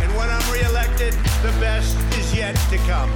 And when I'm reelected, the best is yet to come.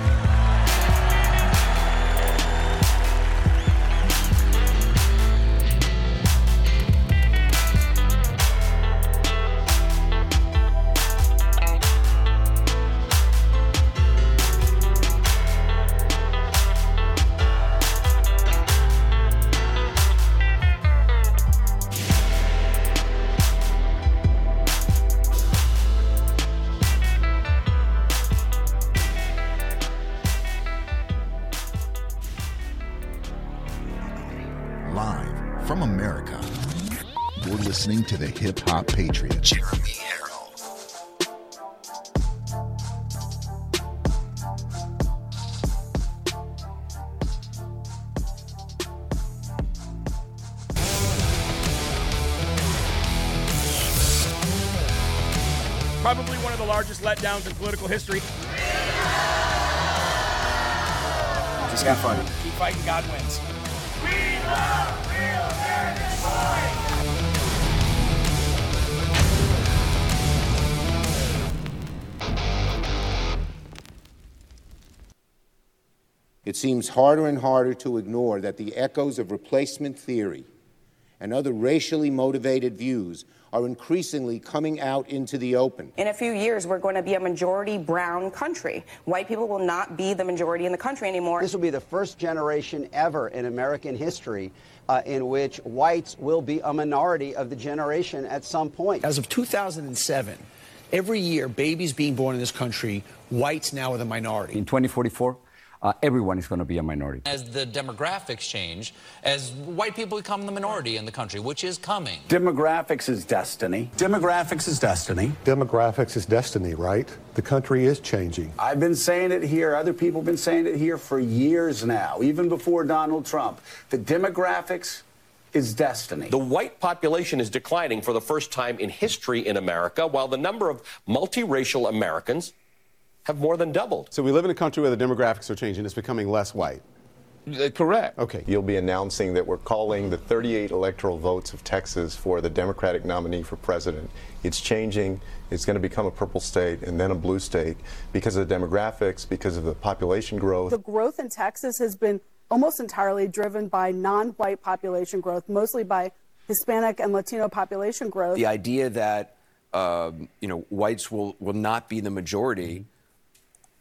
To the Hip Hop Patriot, Jeremy Herrell. Probably one of the largest letdowns in political history. Just got fun. Keep fighting, God wins. We love real American boys. It seems harder and harder to ignore that the echoes of replacement theory and other racially motivated views are increasingly coming out into the open. In a few years, we're going to be a majority brown country. White people will not be the majority in the country anymore. This will be the first generation ever in American history in which whites will be a minority of the generation at some point. As of 2007, every year, babies being born in this country, whites now are the minority. In 2044, everyone is going to be a minority. As the demographics change, as white people become the minority in the country, which is coming. Demographics is destiny. Demographics is destiny. Demographics is destiny, right? The country is changing. I've been saying it here. Other people have been saying it here for years now, even before Donald Trump. The demographics is destiny. The white population is declining for the first time in history in America, while the number of multiracial Americans have more than doubled. So we live in a country where the demographics are changing. It's becoming less white. Correct. Okay. You'll be announcing that we're calling the 38 electoral votes of Texas for the Democratic nominee for president. It's changing. It's going to become a purple state and then a blue state because of the demographics, because of the population growth. The growth in Texas has been almost entirely driven by non-white population growth, mostly by Hispanic and Latino population growth. The idea that, whites will not be the majority,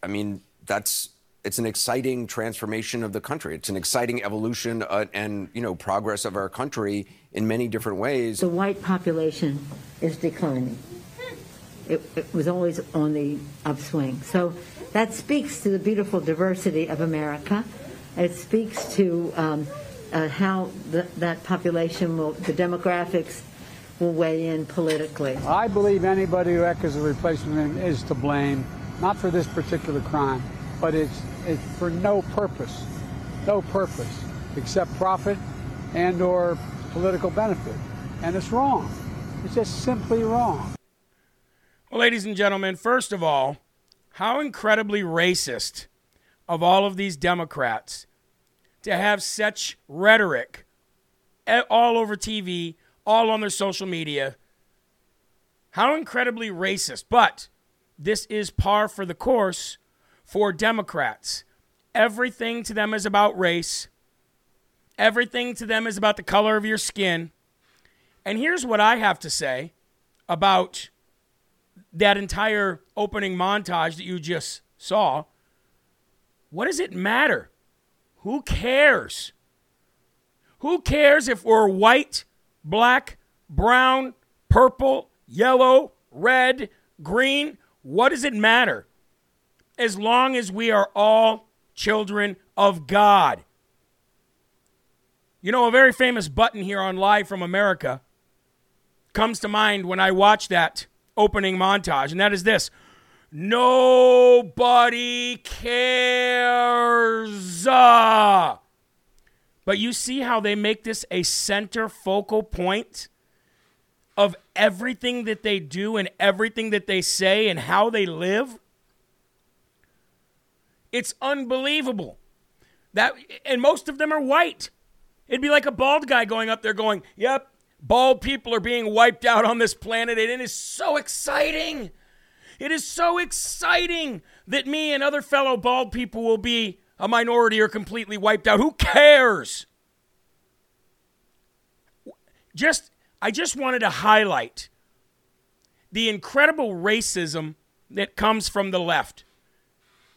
I mean, it's an exciting transformation of the country. It's an exciting evolution and progress of our country in many different ways. The white population is declining. It was always on the upswing. So that speaks to the beautiful diversity of America. It speaks to how that population the demographics will weigh in politically. I believe anybody who echoes the replacement is to blame. Not for this particular crime, but it's for no purpose, except profit and or political benefit. And it's wrong. It's just simply wrong. Well, ladies and gentlemen, first of all, how incredibly racist of all of these Democrats to have such rhetoric all over TV, all on their social media. How incredibly racist, but this is par for the course for Democrats. Everything to them is about race. Everything to them is about the color of your skin. And here's what I have to say about that entire opening montage that you just saw. What does it matter? Who cares? Who cares if we're white, black, brown, purple, yellow, red, green? What does it matter? As long as we are all children of God. You know, a very famous button here on Live from America comes to mind when I watch that opening montage, and that is this. Nobody cares. But you see how they make this a center focal point of everything that they do and everything that they say and how they live? It's unbelievable. And most of them are white. It'd be like a bald guy going up there going, yep, bald people are being wiped out on this planet. And it is so exciting. It is so exciting that me and other fellow bald people will be a minority or completely wiped out. Who cares? I just wanted to highlight the incredible racism that comes from the left.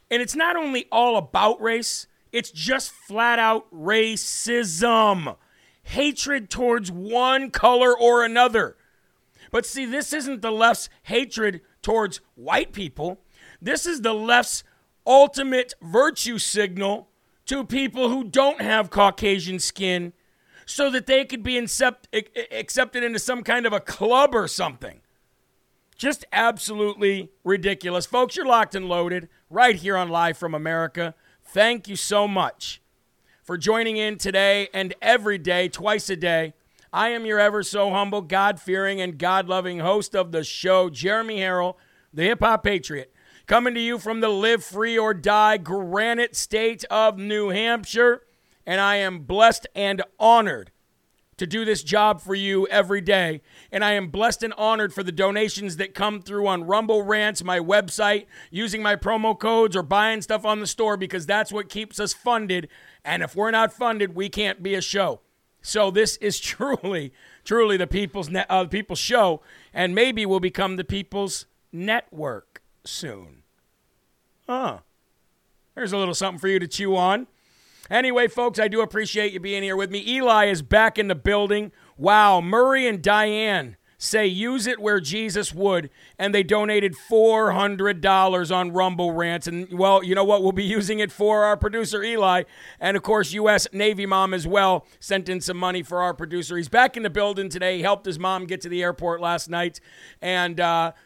And it's not only all about race, it's just flat out racism. Hatred towards one color or another. But see, this isn't the left's hatred towards white people. This is the left's ultimate virtue signal to people who don't have Caucasian skin so that they could be accepted into some kind of a club or something. Just absolutely ridiculous. Folks, you're locked and loaded right here on Live from America. Thank you so much for joining in today and every day, twice a day. I am your ever so humble, God-fearing, and God-loving host of the show, Jeremy Herrell, the hip-hop patriot, coming to you from the live free or die Granite State of New Hampshire, and I am blessed and honored to do this job for you every day, and I am blessed and honored for the donations that come through on Rumble Rants, my website, using my promo codes or buying stuff on the store, because that's what keeps us funded, and if we're not funded, we can't be a show. So this is truly, truly the people's show, and maybe will become the People's Network soon. There's a little something for you to chew on. Anyway, folks, I do appreciate you being here with me. Eli is back in the building. Wow, Murray and Diane say use it where Jesus would, and they donated $400 on Rumble Rants. And, well, you know what? We'll be using it for our producer, Eli, and, of course, U.S. Navy Mom as well sent in some money for our producer. He's back in the building today. He helped his mom get to the airport last night, and,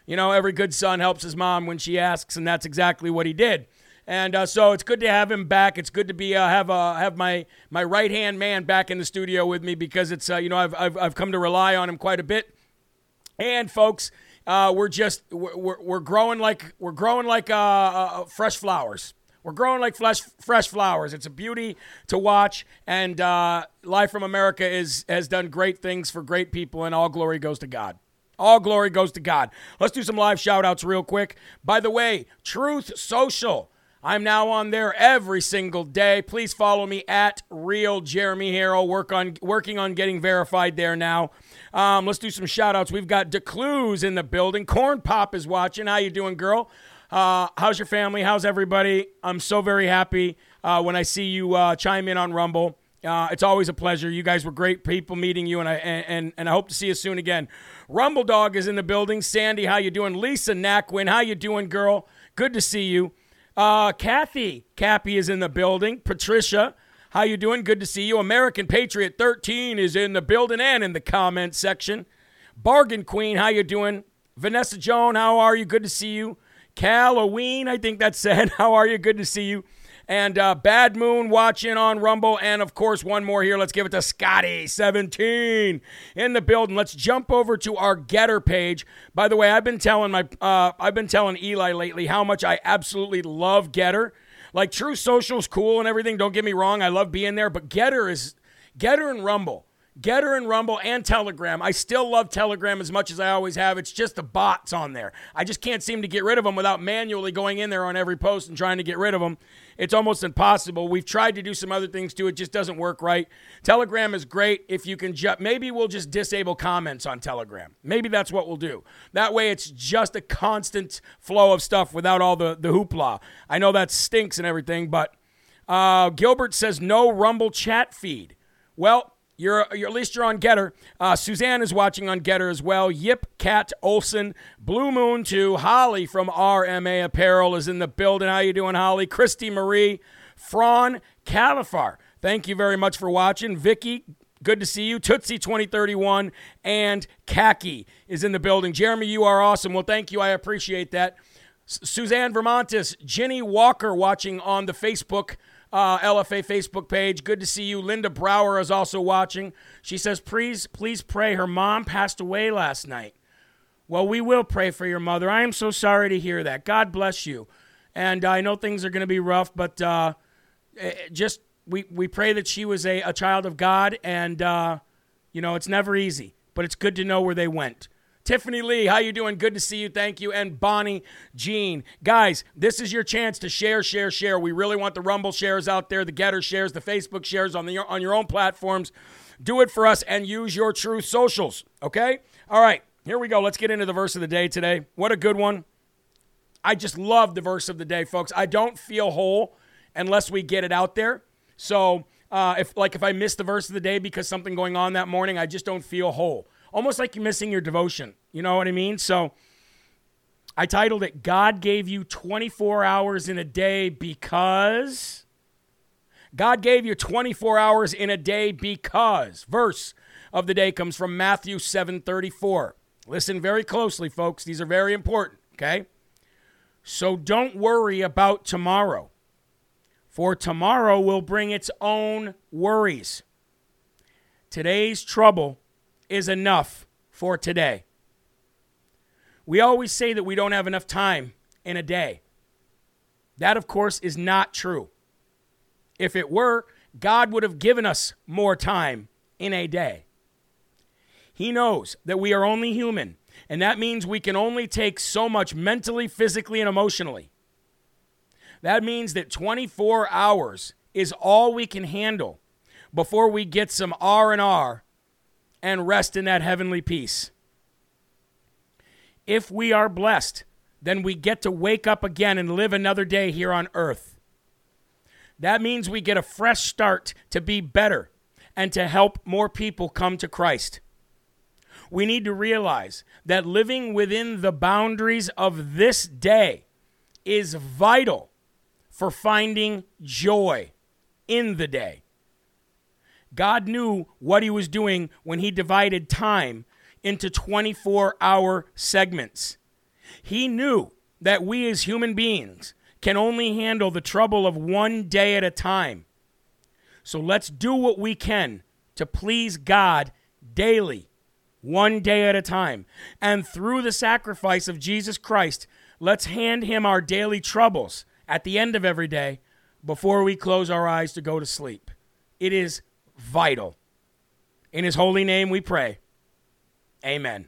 you know, every good son helps his mom when she asks, and that's exactly what he did. And so it's good to have him back. It's good to be have my right-hand man back in the studio with me, because it's, you know, I've come to rely on him quite a bit. And folks, we're growing like fresh flowers. We're growing like fresh flowers. It's a beauty to watch. And Live from America has done great things for great people. And all glory goes to God. All glory goes to God. Let's do some live shout outs real quick. By the way, Truth Social. I'm now on there every single day. Please follow me at Real Jeremy Herrell. Working on getting verified there now. Let's do some shout-outs. We've got DeCluse in the building. Corn Pop is watching. How you doing, girl? How's your family? How's everybody? I'm so very happy when I see you chime in on Rumble. It's always a pleasure. You guys were great people meeting you, and I hope to see you soon again. Rumble Dog is in the building. Sandy, how you doing? Lisa Naquin, how you doing, girl? Good to see you. Kathy Cappy is in the building. Patricia, how you doing? Good to see you. American Patriot 13 is in the building and in the comment section. Bargain Queen, how you doing? Vanessa Joan, how are you? Good to see you. Calloween, I think that said, how are you? Good to see you. And Bad Moon watching on Rumble. And, of course, one more here. Let's give it to Scotty17 in the building. Let's jump over to our Getter page. By the way, I've been telling Eli lately how much I absolutely love Getter. Like, True Social's cool and everything. Don't get me wrong. I love being there. But Getter and Rumble Getter and Rumble and Telegram. I still love Telegram as much as I always have. It's just the bots on there. I just can't seem to get rid of them without manually going in there on every post and trying to get rid of them. It's almost impossible. We've tried to do some other things too. It just doesn't work right. Telegram is great if you can maybe we'll just disable comments on Telegram. Maybe that's what we'll do. That way it's just a constant flow of stuff without all the hoopla. I know that stinks and everything, but Gilbert says no Rumble chat feed. Well, You're at least you're on Getter. Suzanne is watching on Getter as well. Yip, Cat, Olson, Blue Moon 2, Holly from RMA Apparel is in the building. How you doing, Holly? Christy Marie, Fran Califar. Thank you very much for watching. Vicky, good to see you. Tootsie 2031 and Khaki is in the building. Jeremy, you are awesome. Well, thank you. I appreciate that. Suzanne Vermontis, Jenny Walker watching on the Facebook LFA Facebook page. Good to see you. Linda Brower is also watching. She says, please pray. Her mom passed away last night. Well, we will pray for your mother. I am so sorry to hear that. God bless you. And I know things are going to be rough, but just we pray that she was a child of God. And, you know, it's never easy, but it's good to know where they went. Tiffany Lee, how you doing? Good to see you. Thank you. And Bonnie Jean. Guys, this is your chance to share. We really want the Rumble shares out there, the Getter shares, the Facebook shares on your own platforms. Do it for us and use your Truth Socials, okay? All right, here we go. Let's get into the verse of the day today. What a good one. I just love the verse of the day, folks. I don't feel whole unless we get it out there. So if I miss the verse of the day because something going on that morning, I just don't feel whole. Almost like you're missing your devotion. You know what I mean? So I titled it, God gave you 24 hours in a day because... God gave you 24 hours in a day because... Verse of the day comes from Matthew 7:34. Listen very closely, folks. These are very important, okay? So don't worry about tomorrow, for tomorrow will bring its own worries. Today's trouble is enough for today. We always say that we don't have enough time in a day. That, of course, is not true. If it were, God would have given us more time in a day. He knows that we are only human, and that means we can only take so much mentally, physically, and emotionally. That means that 24 hours is all we can handle before we get some R&R and rest in that heavenly peace. If we are blessed, then we get to wake up again and live another day here on earth. That means we get a fresh start to be better and to help more people come to Christ. We need to realize that living within the boundaries of this day is vital for finding joy in the day. God knew what he was doing when he divided time into 24-hour segments. He knew that we as human beings can only handle the trouble of one day at a time. So let's do what we can to please God daily, one day at a time. And through the sacrifice of Jesus Christ, let's hand him our daily troubles at the end of every day before we close our eyes to go to sleep. It is vital. In his holy name we pray. Amen.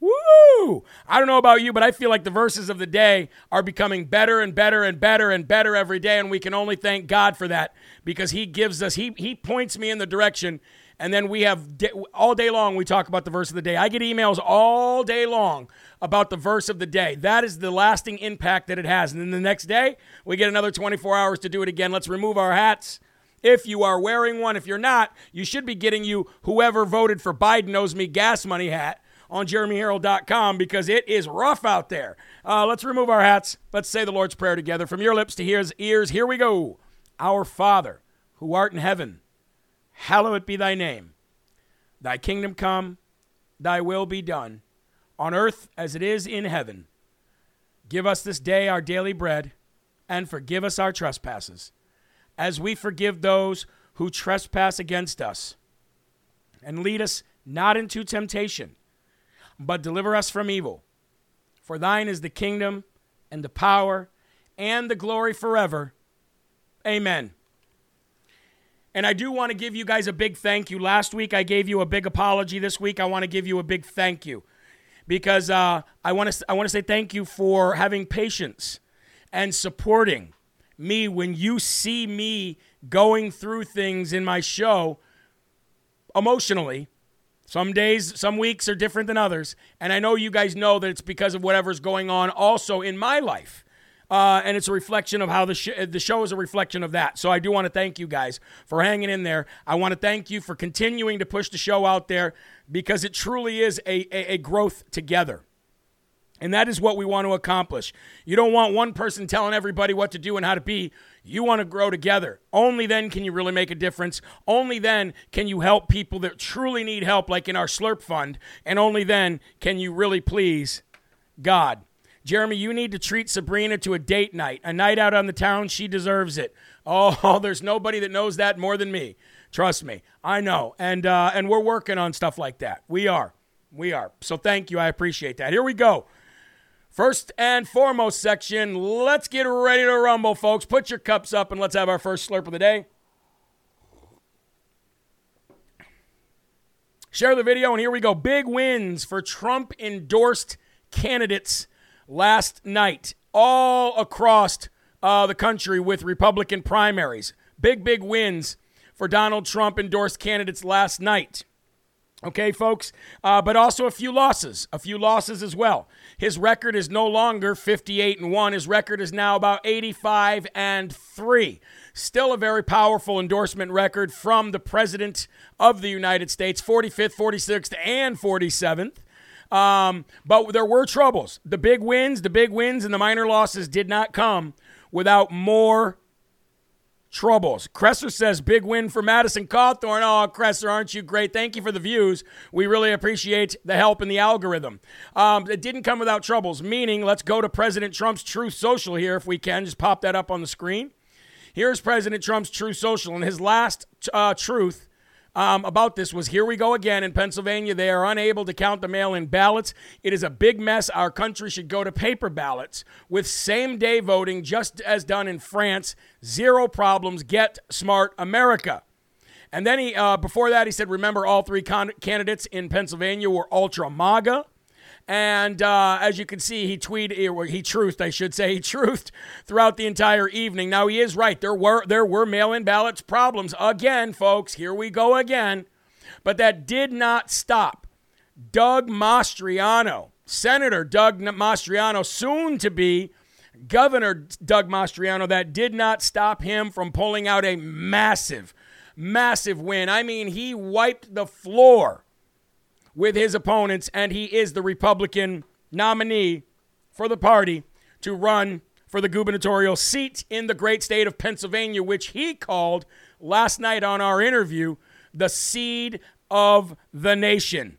Woo! I don't know about you, but I feel like the verses of the day are becoming better and better and better and better every day, and we can only thank God for that because he gives us, he points me in the direction, and then we have, all day long we talk about the verse of the day. I get emails all day long about the verse of the day. That is the lasting impact that it has. And then the next day, we get another 24 hours to do it again. Let's remove our hats. If you are wearing one, if you're not, you should be getting you whoever voted for Biden owes me gas money hat on jeremyherrell.com because it is rough out there. Let's remove our hats. Let's say the Lord's Prayer together. From your lips to his ears, here we go. Our Father, who art in heaven, hallowed be thy name. Thy kingdom come, thy will be done, on earth as it is in heaven. Give us this day our daily bread, and forgive us our trespasses, as we forgive those who trespass against us. And lead us not into temptation, but deliver us from evil. For thine is the kingdom and the power and the glory forever. Amen. And I do want to give you guys a big thank you. Last week, I gave you a big apology. This week, I want to give you a big thank you. Because I want to say thank you for having patience and supporting me when you see me going through things in my show emotionally. Some days, some weeks are different than others. And I know you guys know that it's because of whatever's going on also in my life. And it's a reflection of how the show is a reflection of that. So I do want to thank you guys for hanging in there. I want to thank you for continuing to push the show out there because it truly is a growth together. And that is what we want to accomplish. You don't want one person telling everybody what to do and how to be. You want to grow together. Only then can you really make a difference. Only then can you help people that truly need help, like in our Slurp Fund. And only then can you really please God. Jeremy, you need to treat Sabrina to a date night, a night out on the town. She deserves it. Oh, there's nobody that knows that more than me. Trust me. I know. And we're working on stuff like that. We are. So thank you. I appreciate that. Here we go. First and foremost section. Let's get ready to rumble, folks. Put your cups up and let's have our first slurp of the day. Share the video and here we go. Big wins for Trump-endorsed candidates last night, all across the country with Republican primaries. Big wins for Donald Trump-endorsed candidates last night. Okay, folks, but also a few losses as well. His record is no longer 58-1. His record is now about 85-3. Still a very powerful endorsement record from the President of the United States, 45th, 46th, and 47th. But there were troubles. The big wins and the minor losses did not come without more troubles. Cresser says, big win for Madison Cawthorn. Oh, Cresser, aren't you great? Thank you for the views. We really appreciate the help in the algorithm. It didn't come without troubles, meaning let's go to President Trump's Truth Social here if we can. Just pop that up on the screen. Here's President Trump's Truth Social, and his last truth about this was, here we go again in Pennsylvania. They are unable to count the mail-in ballots. It is a big mess. Our country should go to paper ballots with same-day voting, just as done in France. Zero problems. Get smart, America. And then he, before that, he said, remember, all three candidates in Pennsylvania were ultra MAGA. And as you can see, he truthed throughout the entire evening. Now, he is right. There were mail-in ballots problems again, folks. Here we go again. But that did not stop Doug Mastriano, Senator Doug Mastriano, soon to be Governor Doug Mastriano. That did not stop him from pulling out a massive win. I mean, he wiped the floor with his opponents, and he is the Republican nominee for the party to run for the gubernatorial seat in the great state of Pennsylvania, which he called last night on our interview the seed of the nation.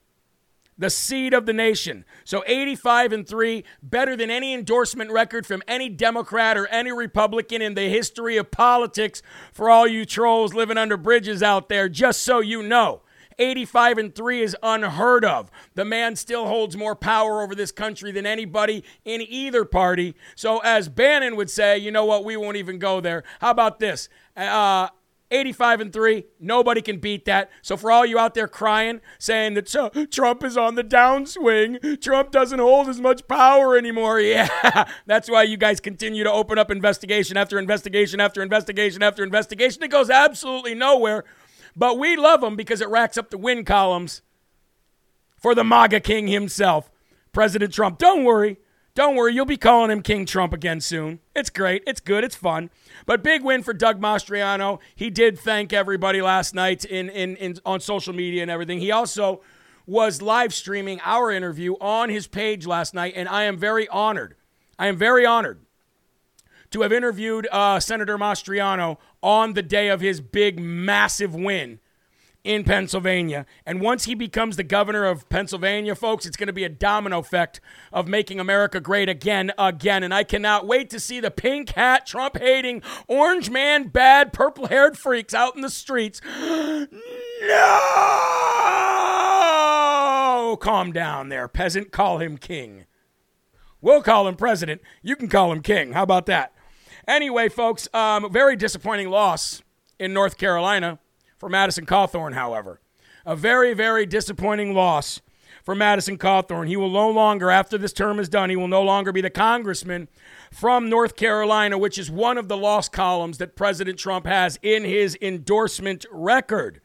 The seed of the nation. So 85-3, better than any endorsement record from any Democrat or any Republican in the history of politics. For all you trolls living under bridges out there, just so you know, 85-3 is unheard of. The man still holds more power over this country than anybody in either party. So as Bannon would say, you know what, we won't even go there. How about this? 85-3, nobody can beat that. So for all you out there crying, saying that Trump is on the downswing, Trump doesn't hold as much power anymore. Yeah, that's why you guys continue to open up investigation after investigation after investigation after investigation. It goes absolutely nowhere. But we love him because it racks up the win columns for the MAGA king himself, President Trump. Don't worry. You'll be calling him King Trump again soon. It's great. It's good. It's fun. But big win for Doug Mastriano. He did thank everybody last night on social media and everything. He also was live streaming our interview on his page last night, and I am very honored. To have interviewed Senator Mastriano on the day of his big, massive win in Pennsylvania. And once he becomes the governor of Pennsylvania, folks, it's going to be a domino effect of making America great again. And I cannot wait to see the pink hat, Trump-hating, orange man, bad, purple-haired freaks out in the streets. No! Calm down there, peasant. Call him king. We'll call him president. You can call him king. How about that? Anyway, folks, very disappointing loss in North Carolina for Madison Cawthorn, however. A very, very disappointing loss for Madison Cawthorn. He will no longer, after this term is done, he will no longer be the congressman from North Carolina, which is one of the loss columns that President Trump has in his endorsement record.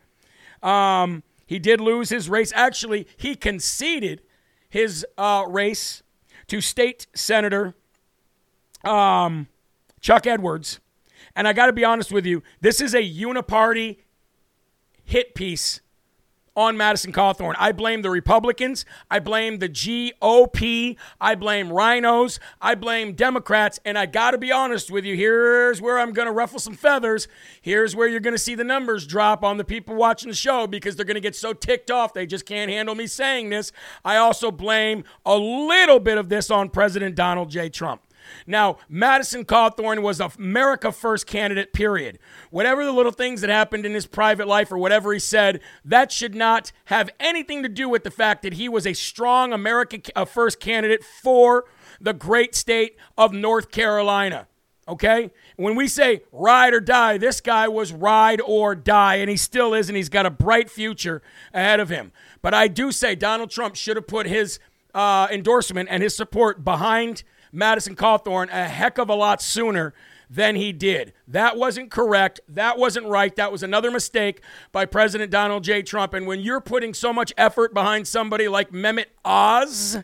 He did lose his race. Actually, he conceded his race to State Senator Chuck Edwards. And I got to be honest with you, this is a uniparty hit piece on Madison Cawthorn. I blame the Republicans. I blame the GOP. I blame rhinos. I blame Democrats. And I got to be honest with you, here's where I'm going to ruffle some feathers. Here's where you're going to see the numbers drop on the people watching the show because they're going to get so ticked off they just can't handle me saying this. I also blame a little bit of this on President Donald J. Trump. Now, Madison Cawthorn was an America First candidate, period. Whatever the little things that happened in his private life or whatever he said, that should not have anything to do with the fact that he was a strong America First candidate for the great state of North Carolina, okay? When we say ride or die, this guy was ride or die, and he still is, and he's got a bright future ahead of him. But I do say Donald Trump should have put his endorsement and his support behind Madison Cawthorn a heck of a lot sooner than he did. That wasn't correct. That wasn't right. That was another mistake by President Donald J. Trump. And when you're putting so much effort behind somebody like Mehmet Oz,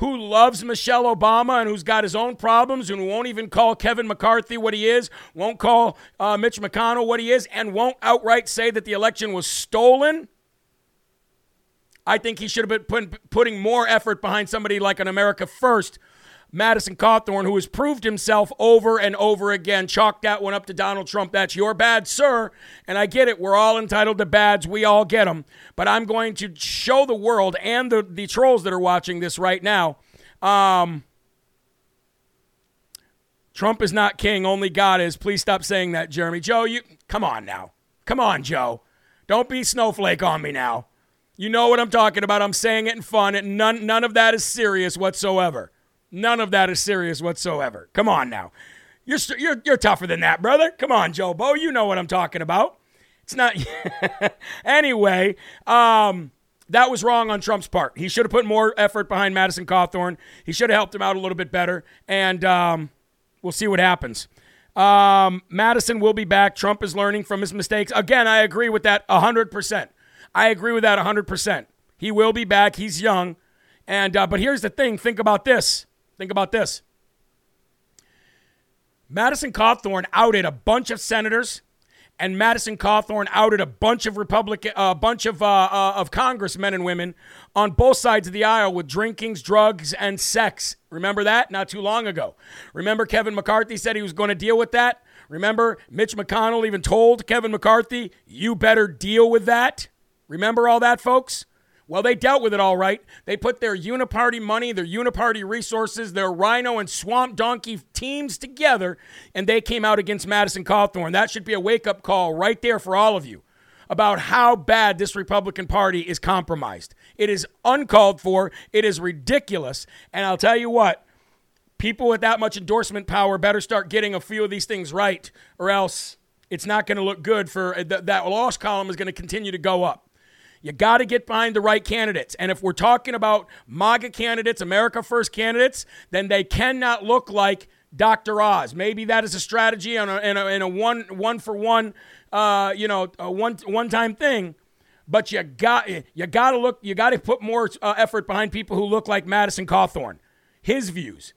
who loves Michelle Obama and who's got his own problems and won't even call Kevin McCarthy what he is, won't call Mitch McConnell what he is, and won't outright say that the election was stolen, I think he should have been putting more effort behind somebody like an America First Madison Cawthorn, who has proved himself over and over again. Chalk that one up to Donald Trump. That's your bad, sir. And I get it. We're all entitled to bads. We all get them. But I'm going to show the world and the trolls that are watching this right now. Trump is not king. Only God is. Please stop saying that, Jeremy. Joe, you come on now. Come on, Joe. Don't be snowflake on me now. You know what I'm talking about. I'm saying it in fun. And none of that is serious whatsoever. None of that is serious whatsoever. Come on now. You're tougher than that, brother. Come on, Joe Bo. You know what I'm talking about. It's not. Anyway, that was wrong on Trump's part. He should have put more effort behind Madison Cawthorn. He should have helped him out a little bit better. And we'll see what happens. Madison will be back. Trump is learning from his mistakes. Again, I agree with that 100%. I agree with that 100%. He will be back. He's young. And but here's the thing. Think about this. Think about this. Madison Cawthorn outed a bunch of senators, and Madison Cawthorn outed a bunch of of congressmen and women on both sides of the aisle with drinkings, drugs, and sex. Remember that? Not too long ago. Remember Kevin McCarthy said he was going to deal with that? Remember Mitch McConnell even told Kevin McCarthy, you better deal with that? Remember all that, folks? Well, they dealt with it all right. They put their uniparty money, their uniparty resources, their rhino and swamp donkey teams together, and they came out against Madison Cawthorn. That should be a wake-up call right there for all of you about how bad this Republican Party is compromised. It is uncalled for. It is ridiculous. And I'll tell you what, people with that much endorsement power better start getting a few of these things right, or else it's not going to look good for that loss column is going to continue to go up. You got to get behind the right candidates. And if we're talking about MAGA candidates, America First candidates, then they cannot look like Dr. Oz. Maybe that is a strategy and a one-for-one, one-time thing. But you got to put more effort behind people who look like Madison Cawthorn. His views,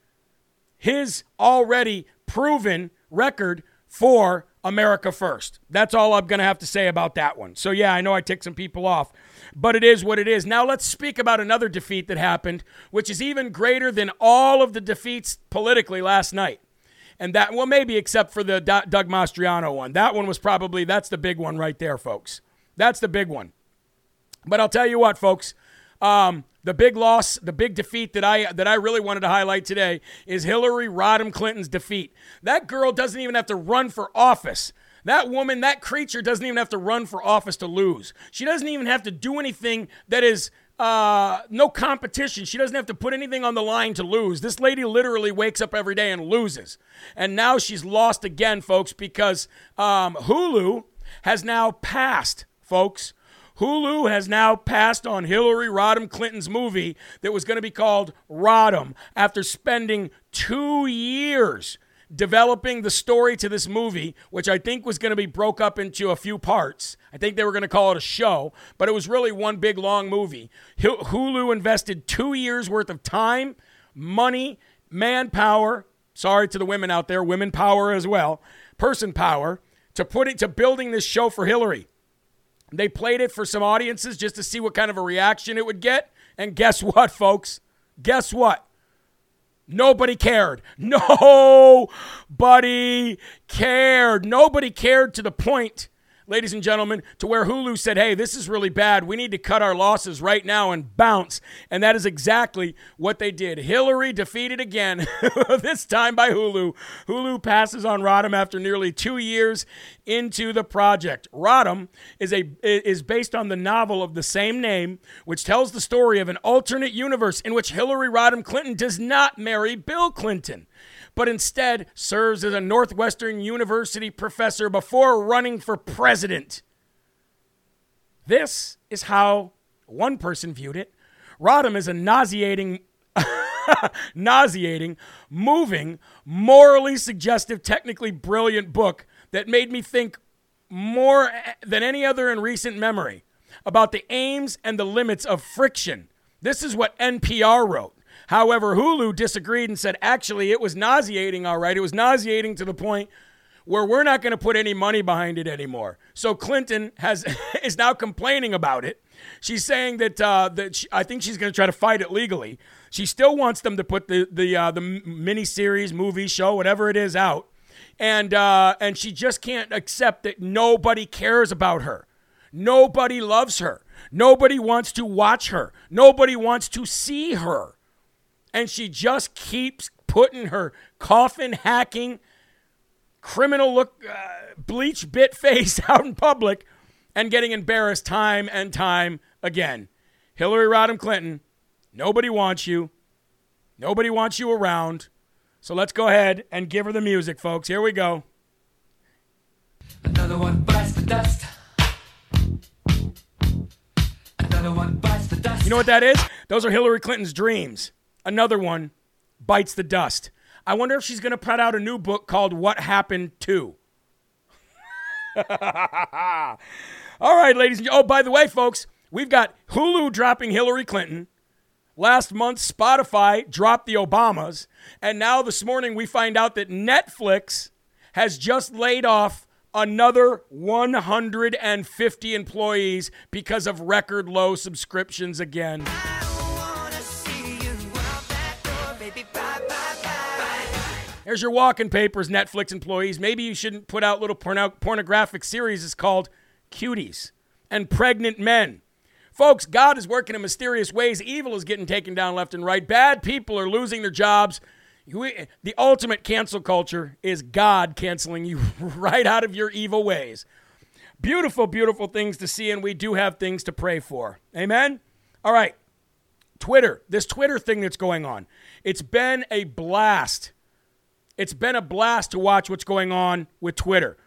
his already proven record for America First. That's all I'm going to have to say about that one. So, yeah, I know I ticked some people off, but it is what it is. Now let's speak about another defeat that happened, which is even greater than all of the defeats politically last night. And that, well, maybe except for the Doug Mastriano one. That one was probably, that's the big one right there, folks. That's the big one. But I'll tell you what, folks, the big loss, the big defeat that I really wanted to highlight today is Hillary Rodham Clinton's defeat. That girl doesn't even have to run for office. That woman, that creature doesn't even have to run for office to lose. She doesn't even have to do anything that is no competition. She doesn't have to put anything on the line to lose. This lady literally wakes up every day and loses. And now she's lost again, folks, because Hulu has now passed folks. Hulu has now passed on Hillary Rodham Clinton's movie that was going to be called Rodham after spending 2 years developing the story to this movie, which I think was going to be broke up into a few parts. I think they were going to call it a show, but it was really one big long movie. Hulu invested 2 years worth of time, money, manpower, sorry to the women out there, women power as well, person power, to building this show for Hillary. They played it for some audiences just to see what kind of a reaction it would get. And guess what, folks? Guess what? Nobody cared. Nobody cared. Nobody cared to the point, ladies and gentlemen, to where Hulu said, hey, this is really bad. We need to cut our losses right now and bounce. And that is exactly what they did. Hillary defeated again, this time by Hulu. Hulu passes on Rodham after nearly 2 years into the project. Rodham is based on the novel of the same name, which tells the story of an alternate universe in which Hillary Rodham Clinton does not marry Bill Clinton, but instead serves as a Northwestern University professor before running for president. This is how one person viewed it. Rodham is a nauseating, moving, morally suggestive, technically brilliant book that made me think more than any other in recent memory about the aims and the limits of friction. This is what NPR wrote. However, Hulu disagreed and said, actually, it was nauseating, all right. It was nauseating to the point where we're not going to put any money behind it anymore. So Clinton is now complaining about it. She's saying that, I think she's going to try to fight it legally. She still wants them to put the miniseries, movie, show, whatever it is out. And she just can't accept that nobody cares about her. Nobody loves her. Nobody wants to watch her. Nobody wants to see her. And she just keeps putting her coffin-hacking, criminal-look, bleach-bit face out in public and getting embarrassed time and time again. Hillary Rodham Clinton, nobody wants you. Nobody wants you around. So let's go ahead and give her the music, folks. Here we go. Another one bites the dust. Another one bites the dust. You know what that is? Those are Hillary Clinton's dreams. Another one bites the dust. I wonder if she's going to put out a new book called What Happened To. All right, ladies and gentlemen. Oh, by the way, folks, we've got Hulu dropping Hillary Clinton. Last month, Spotify dropped the Obamas. And now this morning, we find out that Netflix has just laid off another 150 employees because of record low subscriptions again. There's your walking papers, Netflix employees. Maybe you shouldn't put out little pornographic series. It's called Cuties and Pregnant Men. Folks, God is working in mysterious ways. Evil is getting taken down left and right. Bad people are losing their jobs. The ultimate cancel culture is God canceling you right out of your evil ways. Beautiful, beautiful things to see, and we do have things to pray for. Amen? All right. Twitter. This Twitter thing that's going on. It's been a blast. It's been a blast to watch what's going on with Twitter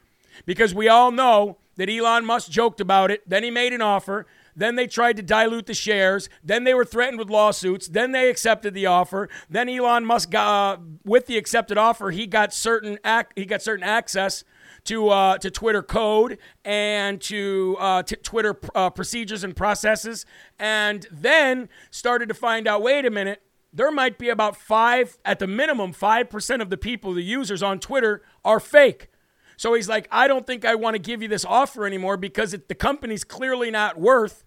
because we all know that Elon Musk joked about it. Then he made an offer. Then they tried to dilute the shares. Then they were threatened with lawsuits. Then they accepted the offer. Then Elon Musk, with the accepted offer, he got certain access to Twitter code and to Twitter procedures and processes, and then started to find out, wait a minute, there might be about 5% of the people, the users on Twitter, are fake. So he's like, I don't think I want to give you this offer anymore because the company's clearly not worth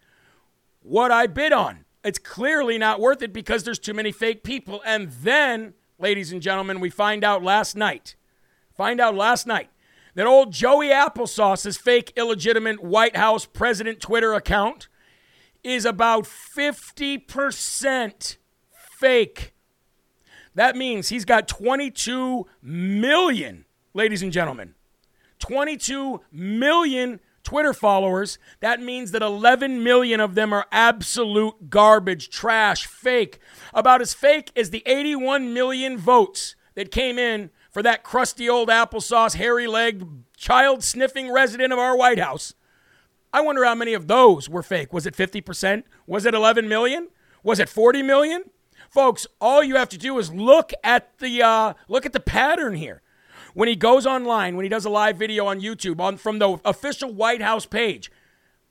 what I bid on. It's clearly not worth it because there's too many fake people. And then, ladies and gentlemen, we find out last night that old Joey Applesauce's fake, illegitimate White House president Twitter account is about 50% fake. That means he's got 22 million, ladies and gentlemen, 22 million Twitter followers. That means that 11 million of them are absolute garbage, trash, fake. About as fake as the 81 million votes that came in for that crusty old applesauce, hairy-legged, child-sniffing resident of our White House. I wonder how many of those were fake. Was it 50%? Was it 11 million? Was it 40 million? Folks, all you have to do is look at the pattern here. When he goes online, when he does a live video on YouTube from the official White House page,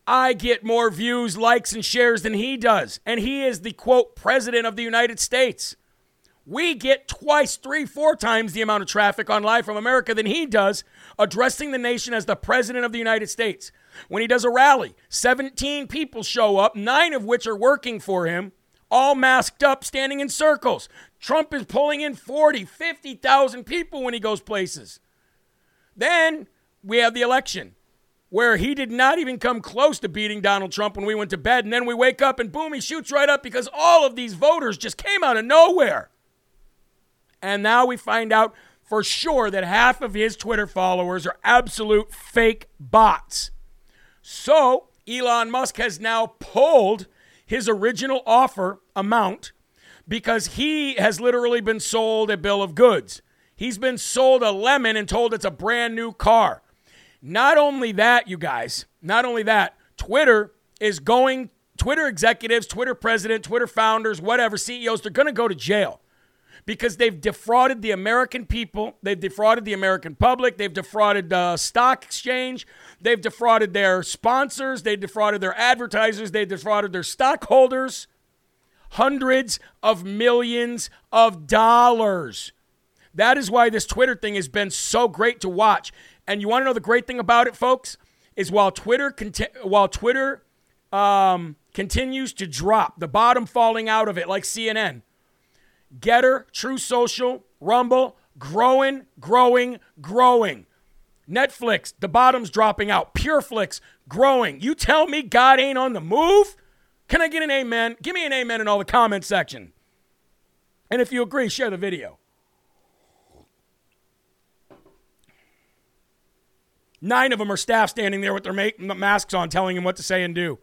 I get more views, likes, and shares than he does. And he is the, quote, president of the United States. We get twice, three, four times the amount of traffic on Live from America than he does, addressing the nation as the president of the United States. When he does a rally, 17 people show up, 9 of which are working for him, all masked up, standing in circles. Trump is pulling in 40, 50,000 people when he goes places. Then we have the election, where he did not even come close to beating Donald Trump when we went to bed, and then we wake up and boom, he shoots right up because all of these voters just came out of nowhere. And now we find out for sure that half of his Twitter followers are absolute fake bots. So Elon Musk has now pulled his original offer amount because he has literally been sold a bill of goods. He's been sold a lemon and told it's a brand new car. Not only that, you guys, Twitter executives, Twitter president, Twitter founders, whatever, CEOs, they're going to go to jail because they've defrauded the American people. They've defrauded the American public. They've defrauded the stock exchange. They've defrauded their sponsors. They've defrauded their advertisers. They've defrauded their stockholders. Hundreds of millions of dollars. That is why this Twitter thing has been so great to watch. And you want to know the great thing about it, folks, is while Twitter continues to drop, the bottom falling out of it like CNN, Getter, Truth Social, Rumble, growing. Netflix, the bottom's dropping out. Pureflix, growing. You tell me God ain't on the move? Can I get an amen? Give me an amen in all the comment section. And if you agree, share the video. 9 of them are staff standing there with their masks on telling him what to say and do.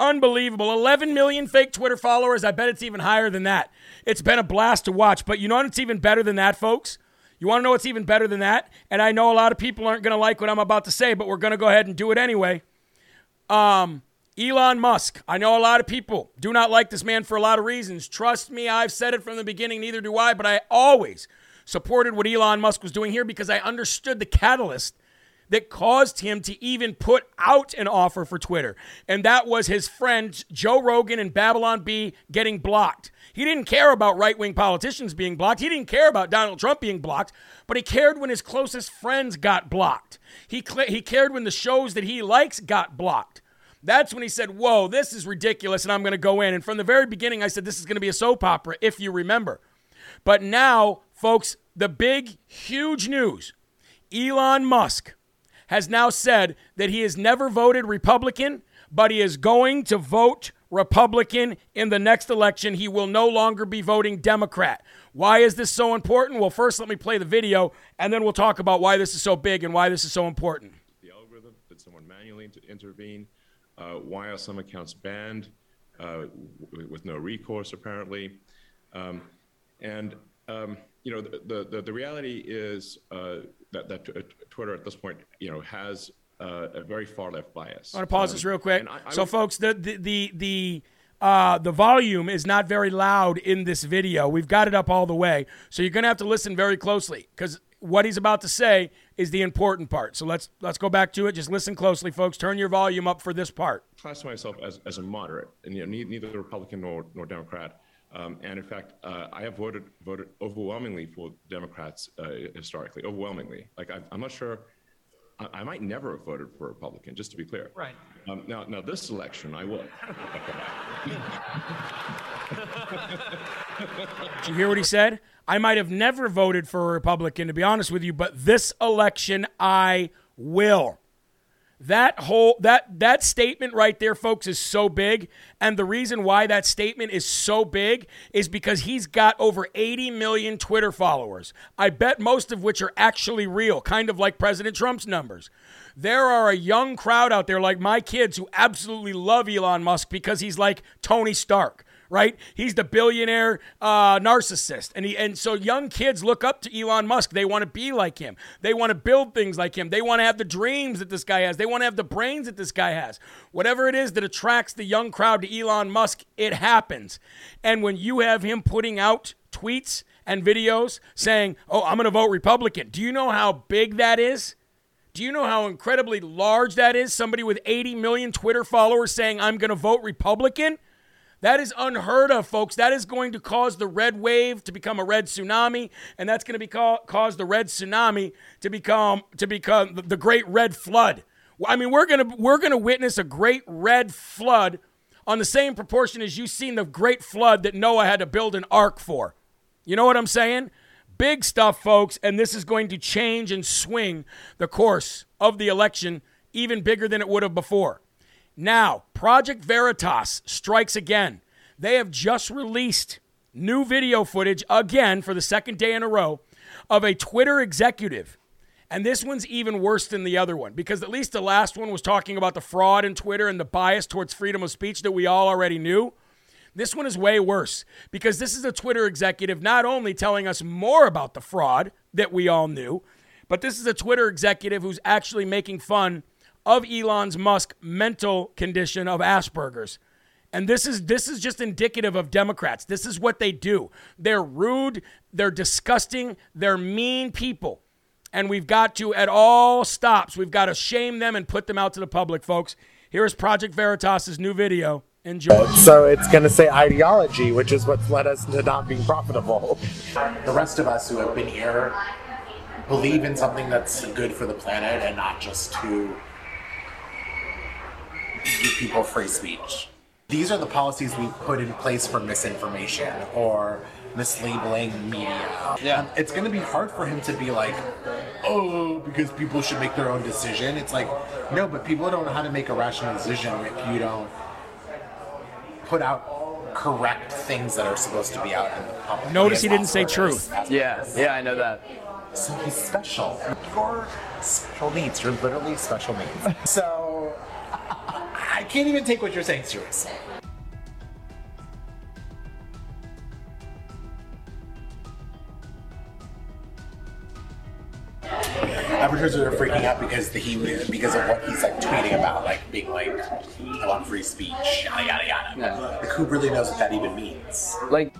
Unbelievable. 11 million fake Twitter followers. I bet it's even higher than that. It's been a blast to watch. But you know what's even better than that, folks? You want to know what's even better than that? And I know a lot of people aren't going to like what I'm about to say, but we're going to go ahead and do it anyway. Elon Musk. I know a lot of people do not like this man for a lot of reasons. Trust me, I've said it from the beginning. Neither do I, but I always supported what Elon Musk was doing here because I understood the catalyst that caused him to even put out an offer for Twitter. And that was his friends Joe Rogan and Babylon Bee getting blocked. He didn't care about right-wing politicians being blocked. He didn't care about Donald Trump being blocked, but he cared when his closest friends got blocked. He cared when the shows that he likes got blocked. That's when he said, whoa, this is ridiculous, and I'm going to go in. And from the very beginning, I said this is going to be a soap opera, if you remember. But now, folks, the big, huge news, Elon Musk has now said that he has never voted Republican, but he is going to vote Republican in the next election. He will no longer be voting Democrat. Why is this so important? Well, first, let me play the video, and then we'll talk about why this is so big and why this is so important. The algorithm, did someone manually intervene? Why are some accounts banned with no recourse, apparently? The reality is that Twitter at this point, has a very far left bias. I want to pause this real quick. Folks, the volume is not very loud in this video. We've got it up all the way, so you're going to have to listen very closely because what he's about to say is the important part. So let's go back to it. Just listen closely, folks. Turn your volume up for this part. I classify myself as a moderate, and neither Republican nor Democrat. And in fact, I have voted overwhelmingly for Democrats historically, overwhelmingly. Like, I'm not sure, I might never have voted for a Republican, just to be clear. Right. Now this election, I will. Did you hear what he said? I might have never voted for a Republican, to be honest with you, but this election, I will. That statement right there, folks, is so big. And the reason why that statement is so big is because he's got over 80 million Twitter followers. I bet most of which are actually real, kind of like President Trump's numbers. There are a young crowd out there like my kids who absolutely love Elon Musk because he's like Tony Stark, right? He's the billionaire narcissist. And so young kids look up to Elon Musk. They want to be like him. They want to build things like him. They want to have the dreams that this guy has. They want to have the brains that this guy has. Whatever it is that attracts the young crowd to Elon Musk, it happens. And when you have him putting out tweets and videos saying, oh, I'm going to vote Republican, do you know how big that is? Do you know how incredibly large that is? Somebody with 80 million Twitter followers saying, I'm going to vote Republican? That is unheard of, folks. That is going to cause the red wave to become a red tsunami, and that's going to cause the red tsunami to become the great red flood. I mean, we're going to witness a great red flood on the same proportion as you've seen the great flood that Noah had to build an ark for. You know what I'm saying? Big stuff, folks, and this is going to change and swing the course of the election even bigger than it would have before. Now, Project Veritas strikes again. They have just released new video footage again for the second day in a row of a Twitter executive. And this one's even worse than the other one, because at least the last one was talking about the fraud in Twitter and the bias towards freedom of speech that we all already knew. This one is way worse, because this is a Twitter executive not only telling us more about the fraud that we all knew, but this is a Twitter executive who's actually making fun of Elon Musk's mental condition of Asperger's. And this is just indicative of Democrats. This is what they do. They're rude, they're disgusting, they're mean people. And we've got to, at all stops, we've got to shame them and put them out to the public, folks. Here is Project Veritas' new video. Enjoy. So it's going to say ideology, which is what's led us to not being profitable. The rest of us who have been here believe in something that's good for the planet and not just to give people free speech. These are the policies we put in place for misinformation or mislabeling media. Yeah. It's going to be hard for him to be like, oh, because people should make their own decision. It's like, no, but people don't know how to make a rational decision if you don't put out correct things that are supposed to be out in the public. Notice he didn't say truth. Yeah, I know that. So he's special. You're special needs. You're literally special needs. So I can't even take what you're saying seriously. Advertisers are freaking out because of what he's like tweeting about, like being like, I want free speech, yada yada yada. Yeah. Like, who really knows what that even means? Like,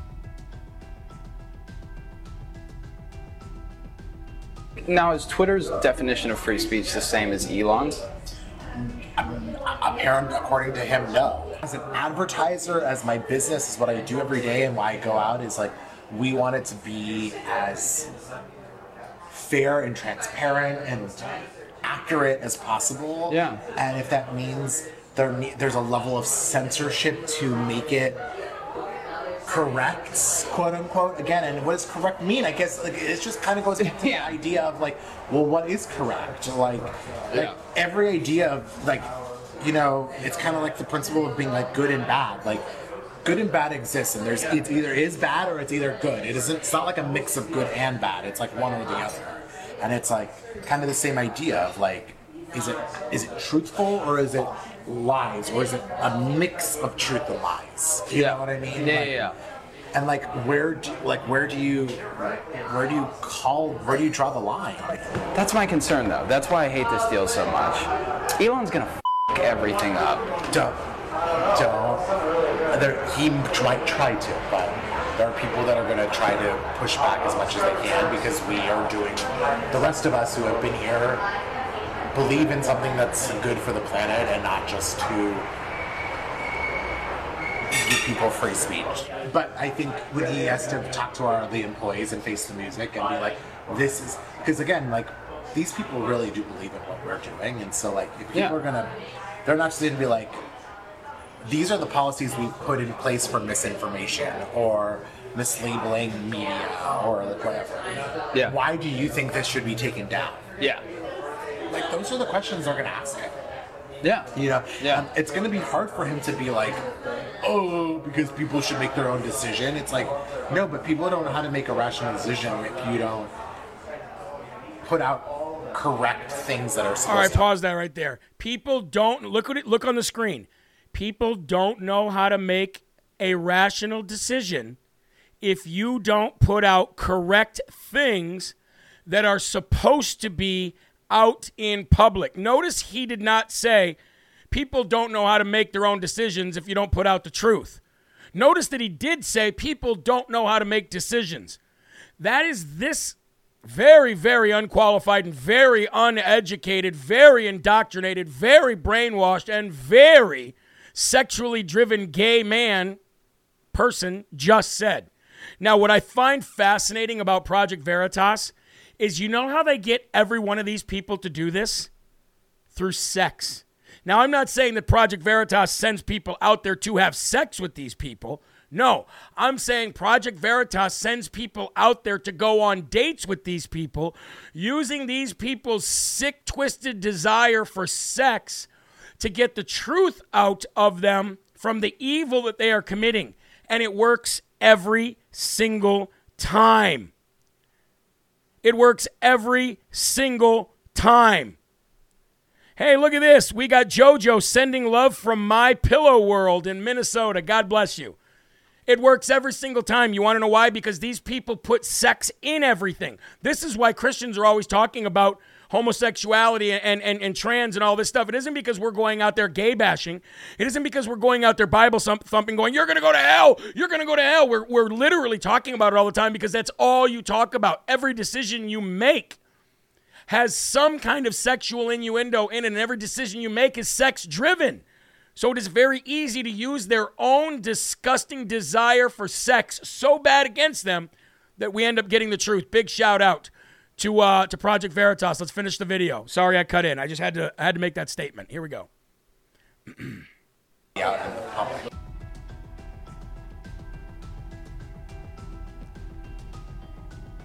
now is Twitter's definition of free speech the same as Elon's? Apparently, according to him, no. As an advertiser, as my business, is what I do every day and why I go out is like, we want it to be as fair and transparent and accurate as possible. Yeah. And if that means there's a level of censorship to make it correct, quote unquote, again, and what does correct mean? I guess like it just kind of goes into the idea of like, well, what is correct? Like every idea of like, you know, it's kind of like the principle of being like good and bad. Like good and bad exists, and there's it either is bad or it's either good. It isn't. It's not like a mix of good and bad. It's like one or the other. And it's like kind of the same idea of like, is it truthful or is it lies, or is it a mix of truth and lies? You know what I mean? Yeah. And like, where do you draw the line? That's my concern, though. That's why I hate this deal so much. Elon's gonna f*** everything up. Don't. He might try to, but there are people that are going to try to push back as much as they can, because we are doing, the rest of us who have been here believe in something that's good for the planet and not just to give people free speech. But I think when he has to talk to the employees and face the music and be like, this is, because again, like these people really do believe in what we're doing. And so like, if people are going to, they're not just going to be like, these are the policies we put in place for misinformation or mislabeling media or like whatever. Yeah. Why do you think this should be taken down? Yeah. Like those are the questions they're going to ask him. Yeah. You know? Yeah. It's going to be hard for him to be like, oh, because people should make their own decision. It's like, no, but people don't know how to make a rational decision if you don't put out correct things that are supposed to. All right, pause that right there. People don't, look on the screen. People don't know how to make a rational decision if you don't put out correct things that are supposed to be out in public. Notice he did not say people don't know how to make their own decisions if you don't put out the truth. Notice that he did say people don't know how to make decisions. That is this very, very unqualified and very uneducated, very indoctrinated, very brainwashed, and very sexually driven gay man person just said. Now, what I find fascinating about Project Veritas is you know how they get every one of these people to do this? Through sex. Now, I'm not saying that Project Veritas sends people out there to have sex with these people. No, I'm saying Project Veritas sends people out there to go on dates with these people, using these people's sick, twisted desire for sex to get the truth out of them from the evil that they are committing. And it works every single time. It works every single time. Hey, look at this. We got JoJo sending love from My Pillow World in Minnesota. God bless you. It works every single time. You want to know why? Because these people put sex in everything. This is why Christians are always talking about homosexuality and trans and all this stuff. It isn't because we're going out there gay bashing. It isn't because we're going out there Bible thumping going, you're going to go to hell. You're going to go to hell. We're literally talking about it all the time because that's all you talk about. Every decision you make has some kind of sexual innuendo in it, and every decision you make is sex-driven. So it is very easy to use their own disgusting desire for sex so bad against them that we end up getting the truth. Big shout out to Project Veritas. Let's finish the video. Sorry I cut in. I just had to make that statement. Here we go.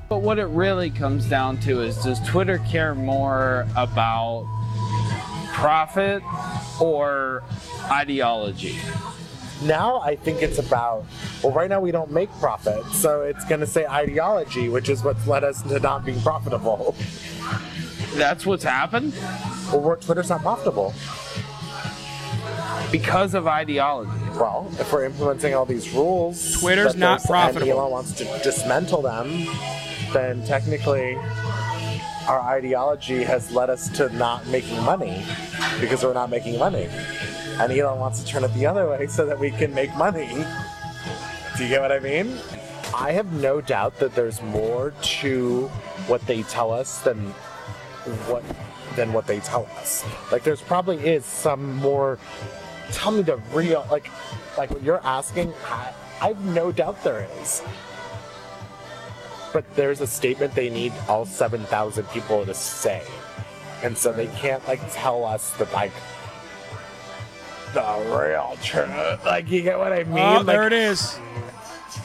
But what it really comes down to is, does Twitter care more about profit or ideology? Now I think it's about, well, right now we don't make profit, so it's going to say ideology, which is what's led us to not being profitable. That's what's happened? Well, Twitter's not profitable. Because of ideology. Well, if we're implementing all these rules, Twitter's not profitable. And Elon wants to dismantle them, then technically our ideology has led us to not making money because we're not making money. And Elon wants to turn it the other way so that we can make money. Do you get what I mean? I have no doubt that there's more to what they tell us than what they tell us. Like, there's probably is some more. Tell me the real, like what you're asking. I've no doubt there is. But there's a statement they need all 7,000 people to say, and so they can't tell us the the real truth. You get what I mean? Oh, there it is.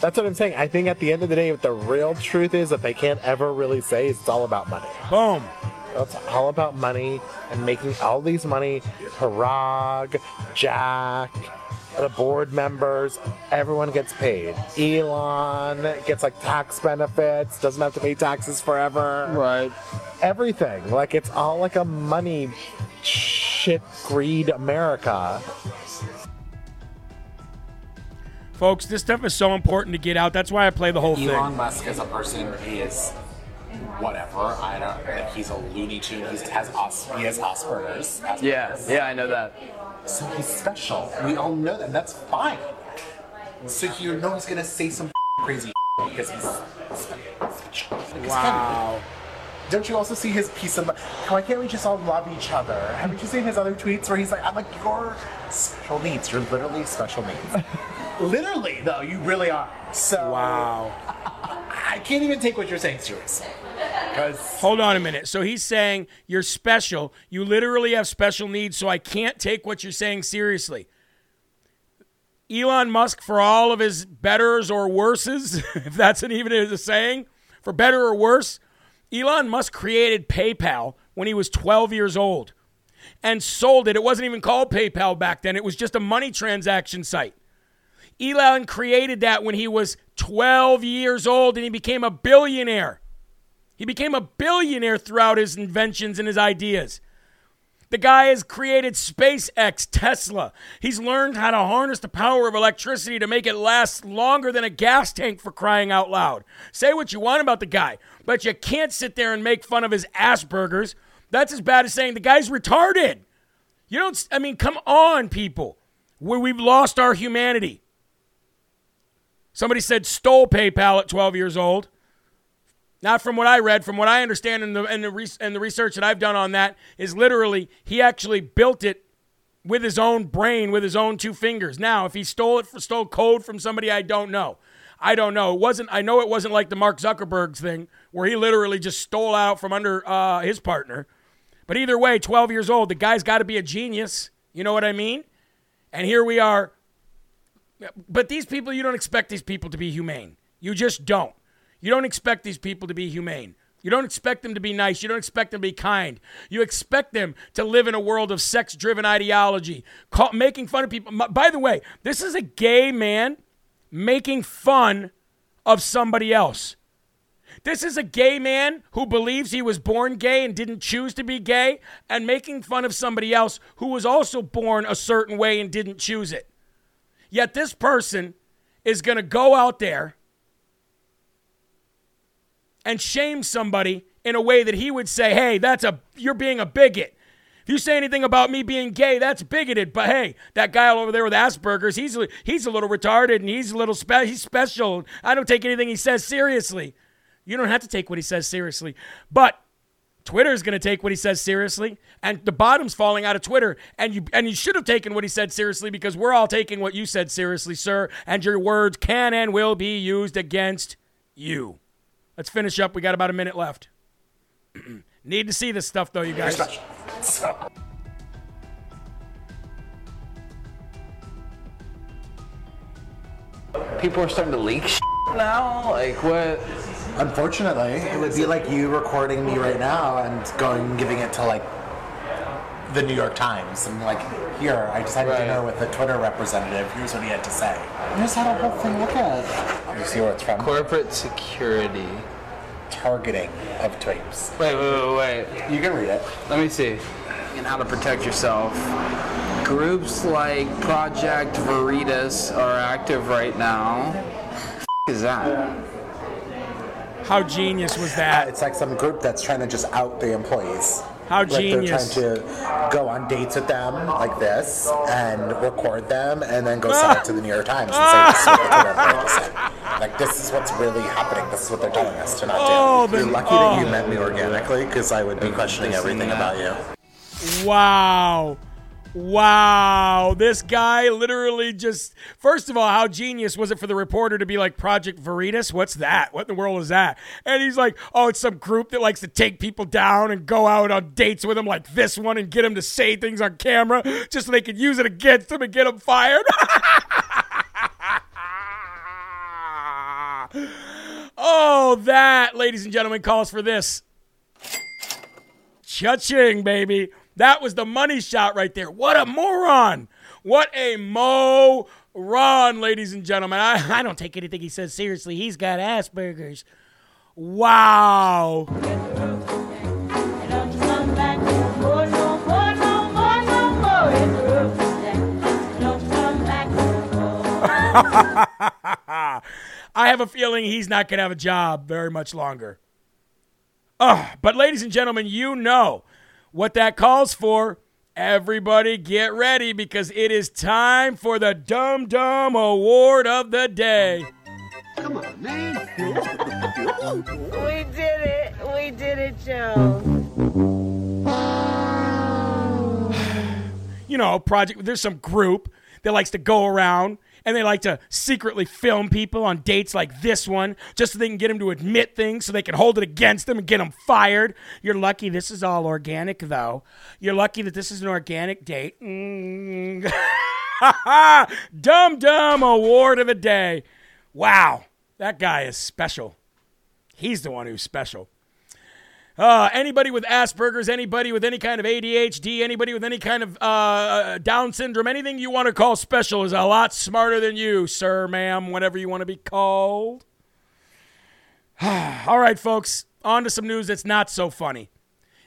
That's what I'm saying. I think at the end of the day, what the real truth is that they can't ever really say is it's all about money. Boom. It's all about money and making all these money. Parag, Jack, the board members, everyone gets paid. Elon gets tax benefits, doesn't have to pay taxes forever. Right. Everything. It's all a money shit greed America. Folks, this stuff is so important to get out. That's why I play the whole thing. Elon Musk as a person, he is whatever. I don't know. He's a Looney Tune. He has Asperger's. Yeah, I know that. So he's special. We all know that. That's fine. So you know he's gonna say some crazy because he's special. Wow. Don't you also see his piece of why can't we just all love each other? Have you just seen his other tweets where he's I'm your special needs. You're literally special needs. Literally, though, you really are. So wow. I can't even take what you're saying seriously. Hold on a minute. So he's saying you're special. You literally have special needs, so I can't take what you're saying seriously. Elon Musk, for all of his betters or worses, if that's even a saying, for better or worse, Elon Musk created PayPal when he was 12 years old and sold it. It wasn't even called PayPal back then. It was just a money transaction site. Elon created that when he was 12 years old, and he became a billionaire. He became a billionaire throughout his inventions and his ideas. The guy has created SpaceX, Tesla. He's learned how to harness the power of electricity to make it last longer than a gas tank, for crying out loud. Say what you want about the guy, but you can't sit there and make fun of his Asperger's. That's as bad as saying the guy's retarded. You don't, I mean, come on, people. We've lost our humanity. Somebody said stole PayPal at 12 years old. Not from what I read, from what I understand in the research that I've done on that is literally he actually built it with his own brain, with his own two fingers. Now, if he stole code from somebody, I don't know. I know it wasn't like the Mark Zuckerberg's thing where he literally just stole out from under his partner. But either way, 12 years old, the guy's got to be a genius. You know what I mean? And here we are. But these people, you don't expect these people to be humane. You just don't. You don't expect these people to be humane. You don't expect them to be nice. You don't expect them to be kind. You expect them to live in a world of sex-driven ideology, making fun of people. By the way, this is a gay man making fun of somebody else. This is a gay man who believes he was born gay and didn't choose to be gay and making fun of somebody else who was also born a certain way and didn't choose it. Yet this person is going to go out there and shame somebody in a way that he would say, hey, you're being a bigot. If you say anything about me being gay, that's bigoted. But hey, that guy over there with Asperger's, he's a little retarded and he's special. I don't take anything he says seriously. You don't have to take what he says seriously. But Twitter's going to take what he says seriously. And the bottom's falling out of Twitter. And you should have taken what he said seriously because we're all taking what you said seriously, sir. And your words can and will be used against you. Let's finish up. We got about a minute left. Need to see this stuff, though, you guys. People are starting to leak shit now. Like what? Unfortunately, it would be like you recording me right now and giving it to like the New York Times and like, here, I just had dinner with a Twitter representative. Here's what he had to say. I just had a whole thing. Look at it. You see where it's from? Corporate security. Targeting of tweets. Wait. You can read it. Let me see. And how to protect yourself. Groups like Project Veritas are active right now. What is that? How genius was that? It's like some group that's trying to just out the employees. How genius. Like they're trying to go on dates with them like this and record them and then go sell it to the New York Times and say, like, this is what's really happening. This is what they're telling us to not do. You're lucky that you met me organically because I would be questioning everything about you. Wow. This guy literally just, first of all, how genius was it for the reporter to be like, Project Veritas? What's that? What in the world is that? And he's like, oh, it's some group that likes to take people down and go out on dates with them like this one and get them to say things on camera just so they can use it against them and get them fired. Oh, that, ladies and gentlemen, calls for this. Cha-ching, baby. That was the money shot right there. What a moron. What a moron, ladies and gentlemen. I don't take anything he says seriously. He's got Asperger's. Wow. I have a feeling he's not going to have a job very much longer. But ladies and gentlemen, you know what that calls for. Everybody get ready because it is time for the Dumb Dumb Award of the Day. Come on, man. We did it. We did it, Joe. You know, Project, there's some group that likes to go around and they like to secretly film people on dates like this one just so they can get them to admit things so they can hold it against them and get them fired. You're lucky this is all organic, though. You're lucky that this is an organic date. Dumb Dumb Award of the Day. Wow, that guy is special. He's the one who's special. Anybody with Asperger's, anybody with any kind of ADHD, anybody with any kind of Down syndrome, anything you want to call special is a lot smarter than you, sir, ma'am, whatever you want to be called. All right, folks, on to some news that's not so funny.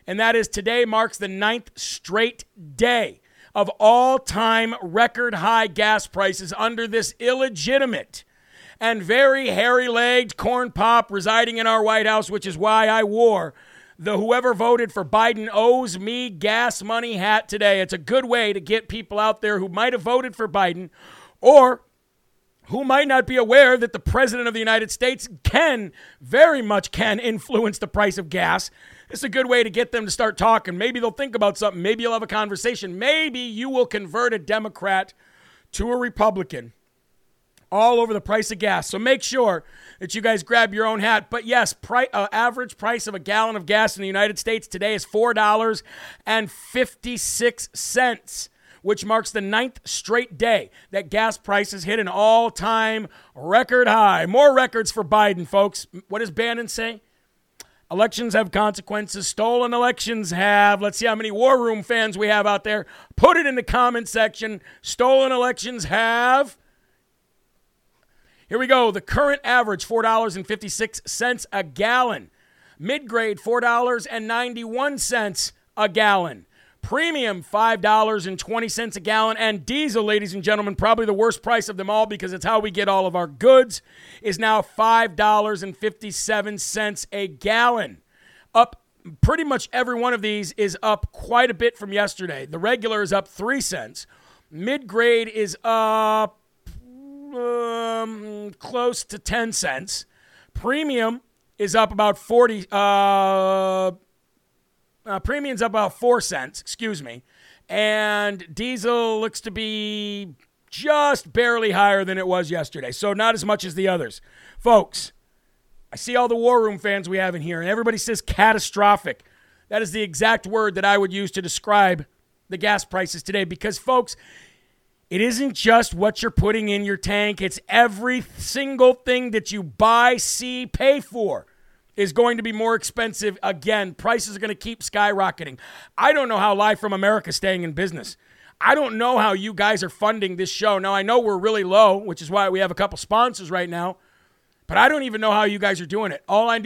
and that is today marks the 9th straight day of all-time record high gas prices under this illegitimate and very hairy-legged corn pop residing in our White House, which is why I wore the whoever voted for Biden owes me gas money hat today. It's a good way to get people out there who might have voted for Biden or who might not be aware that the president of the United States can, very much can, influence the price of gas. It's a good way to get them to start talking. Maybe they'll think about something. Maybe you'll have a conversation. Maybe you will convert a Democrat to a Republican all over the price of gas. So make sure that you guys grab your own hat. But yes, average price of a gallon of gas in the United States today is $4.56, which marks the 9th straight day that gas prices hit an all-time record high. More records for Biden, folks. What does Bannon say? Elections have consequences. Stolen elections have. Let's see how many War Room fans we have out there. Put it in the comment section. Stolen elections have. Here we go. The current average, $4.56 a gallon. Mid-grade, $4.91 a gallon. Premium, $5.20 a gallon. And diesel, ladies and gentlemen, probably the worst price of them all because it's how we get all of our goods, is now $5.57 a gallon. Up pretty much every one of these is up quite a bit from yesterday. The regular is up 3 cents. Mid-grade is up close to 10 cents. Premium is up about 40... premium's up about 4 cents, excuse me. And diesel looks to be just barely higher than it was yesterday. So not as much as the others. Folks, I see all the War Room fans we have in here, and everybody says catastrophic. That is the exact word that I would use to describe the gas prices today. Because, folks, it isn't just what you're putting in your tank. It's every single thing that you buy, see, pay for is going to be more expensive again. Prices are going to keep skyrocketing. I don't know how Live from America is staying in business. I don't know how you guys are funding this show. Now, I know we're really low, which is why we have a couple sponsors right now, but I don't even know how you guys are doing it. All I'm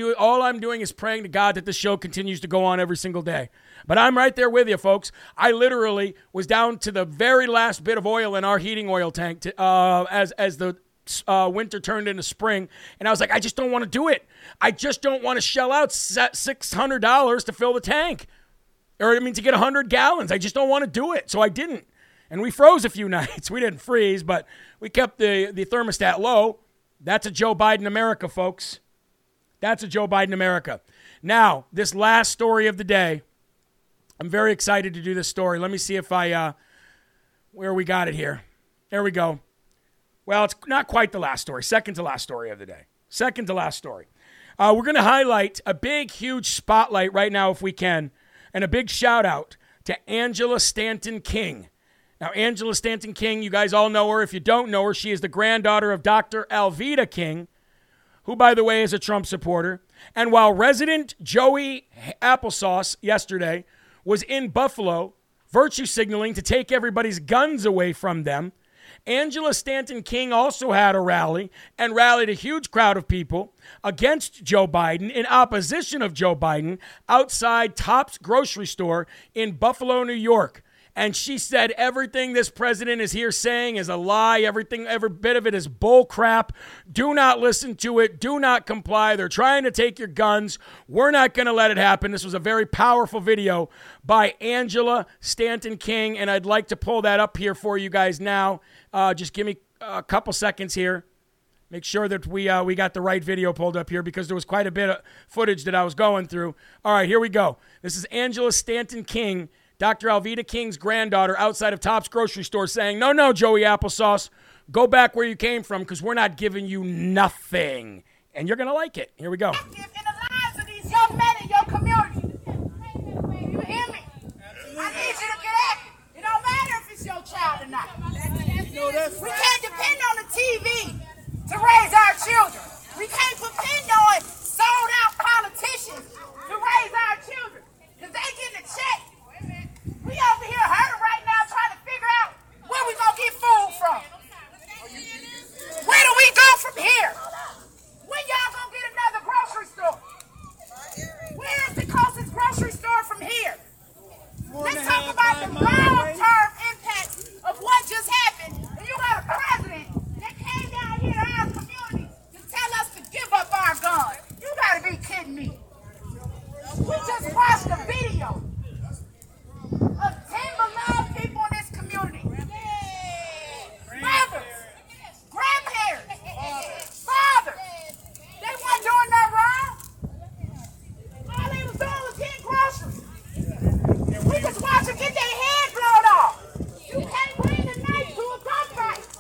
doing is praying to God that this show continues to go on every single day. But I'm right there with you, folks. I literally was down to the very last bit of oil in our heating oil tank as the winter turned into spring, and I was like, I just don't want to do it. I just don't want to shell out $600 to fill the tank, to get 100 gallons. I just don't want to do it, so I didn't. And we froze a few nights. We didn't freeze, but we kept the thermostat low. That's a Joe Biden America, folks. That's a Joe Biden America. Now, this last story of the day, I'm very excited to do this story. Let me see if where we got it here. There we go. Well, it's not quite the last story. Second to last story of the day. Second to last story. We're going to highlight a big, huge spotlight right now if we can, and a big shout out to Angela Stanton King. Now, Angela Stanton King, you guys all know her. If you don't know her, she is the granddaughter of Dr. Alveda King, who, by the way, is a Trump supporter. And while resident Joey Applesauce yesterday was in Buffalo virtue signaling to take everybody's guns away from them, Angela Stanton King also had a rally and rallied a huge crowd of people against Joe Biden, in opposition of Joe Biden, outside Tops grocery store in Buffalo, New York. And she said everything this president is here saying is a lie. Everything, every bit of it is bull crap. Do not listen to it. Do not comply. They're trying to take your guns. We're not going to let it happen. This was a very powerful video by Angela Stanton King, and I'd like to pull that up here for you guys now. Just give me a couple seconds here. Make sure that we got the right video pulled up here, because there was quite a bit of footage that I was going through. All right, here we go. This is Angela Stanton King, Dr. Alveda King's granddaughter, outside of Tops grocery store saying, no, Joey Applesauce, go back where you came from, because we're not giving you nothing. And you're going to like it. Here we go. In the lives of these young men in your community. You hear me? I need you to get active. It don't matter if it's your child or not. We can't depend on the TV to raise our children. We can't depend on sold-out politicians to raise our children, because they get a check. We over here hurting right now, trying to figure out where we gonna get food from. Where do we go from here? When y'all gonna get another grocery store? Where's the closest grocery store from here?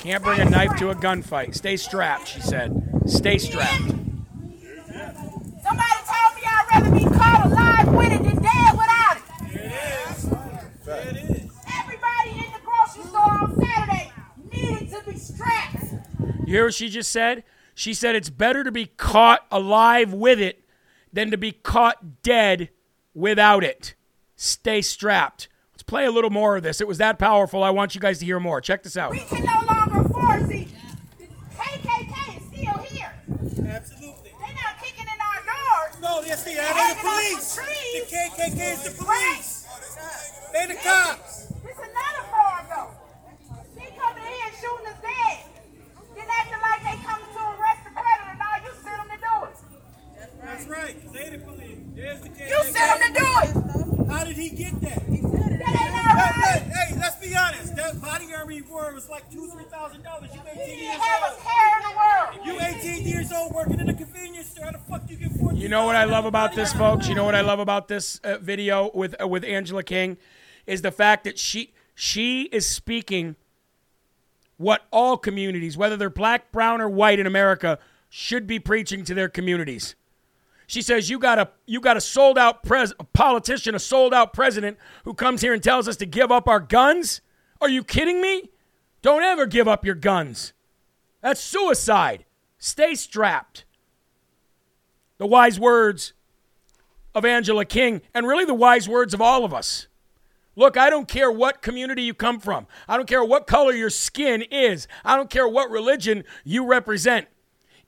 Can't bring a knife to a gunfight. Stay strapped, she said. Stay strapped. Somebody told me I'd rather be caught alive with it than dead without it. It is. Everybody in the grocery store on Saturday needed to be strapped. You hear what she just said? She said it's better to be caught alive with it than to be caught dead without it. Stay strapped. Let's play a little more of this. It was that powerful. I want you guys to hear more. Check this out. We can no longer force it. The KKK is still here. Absolutely. They're not kicking in our doors. No, they're still the police. The KKK is the police. Right. They're the cops. It's another form, though. They coming in and shooting us dead. Then acting like they coming to arrest the predator and all you sent them to do it. That's right. They the police. There's the KKK. You sent them to do it. How did he get that? He said it. That ain't all right. Hey, let's be honest. That body armor for was like $2,000-$3,000. You 18 years old. If you 18 years old working in a convenience store, how the fuck you get 14? You know what I love about this, folks? You know what I love about this video with Angela King is the fact that she is speaking what all communities, whether they're black, brown, or white in America, should be preaching to their communities. She says, you got a sold-out politician, a sold-out president who comes here and tells us to give up our guns? Are you kidding me? Don't ever give up your guns. That's suicide. Stay strapped. The wise words of Angela King, and really the wise words of all of us. Look, I don't care what community you come from. I don't care what color your skin is. I don't care what religion you represent.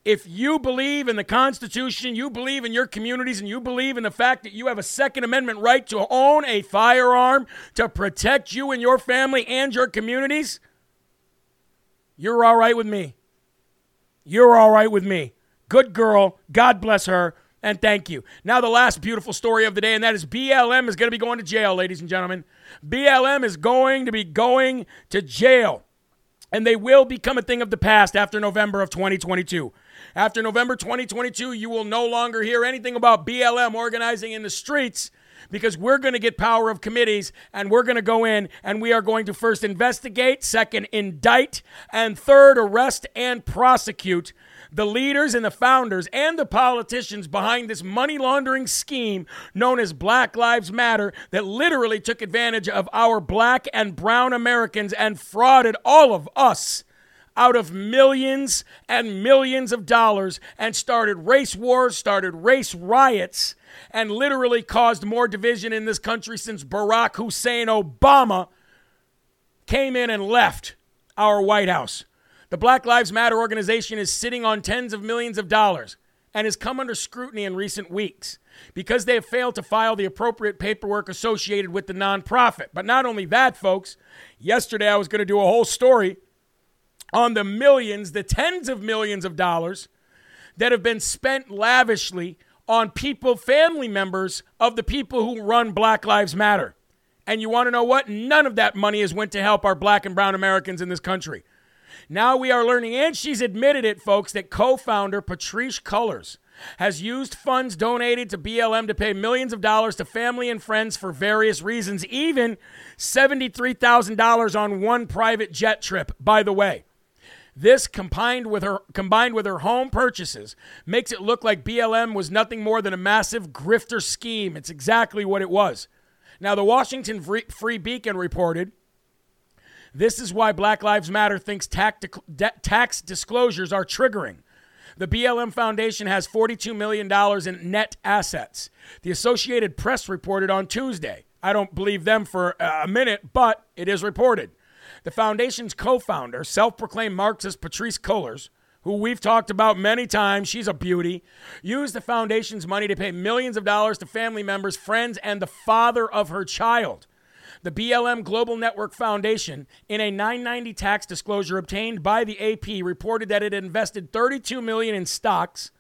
If you believe in the Constitution, you believe in your communities, and you believe in the fact that you have a Second Amendment right to own a firearm to protect you and your family and your communities, you're all right with me. You're all right with me. Good girl. God bless her. And thank you. Now the last beautiful story of the day, and that is BLM is going to be going to jail, ladies and gentlemen. BLM is going to be going to jail, and they will become a thing of the past after November of 2022. After November 2022, you will no longer hear anything about BLM organizing in the streets because we're going to get power of committees, and we're going to go in, and we are going to first investigate, second indict, and third arrest and prosecute the leaders and the founders and the politicians behind this money laundering scheme known as Black Lives Matter that literally took advantage of our black and brown Americans and frauded all of us out of millions and millions of dollars and started race wars, started race riots, and literally caused more division in this country since Barack Hussein Obama came in and left our White House. The Black Lives Matter organization is sitting on tens of millions of dollars and has come under scrutiny in recent weeks because they have failed to file the appropriate paperwork associated with the nonprofit. But not only that, folks, yesterday I was going to do a whole story on the millions, the tens of millions of dollars that have been spent lavishly on people, family members of the people who run Black Lives Matter. And you want to know what? None of that money has went to help our black and brown Americans in this country. Now we are learning, and she's admitted it, folks, that co-founder Patrice Cullors has used funds donated to BLM to pay millions of dollars to family and friends for various reasons, even $73,000 on one private jet trip, by the way. This, combined with her home purchases, makes it look like BLM was nothing more than a massive grifter scheme. It's exactly what it was. Now, the Washington Free Beacon reported, this is why Black Lives Matter thinks tax disclosures are triggering. The BLM Foundation has $42 million in net assets. The Associated Press reported on Tuesday. I don't believe them for a minute, but it is reported. The foundation's co-founder, self-proclaimed Marxist Patrice Cullors, who we've talked about many times, she's a beauty, used the foundation's money to pay millions of dollars to family members, friends, and the father of her child. The BLM Global Network Foundation, in a 990 tax disclosure obtained by the AP, reported that it invested $32 million in stocks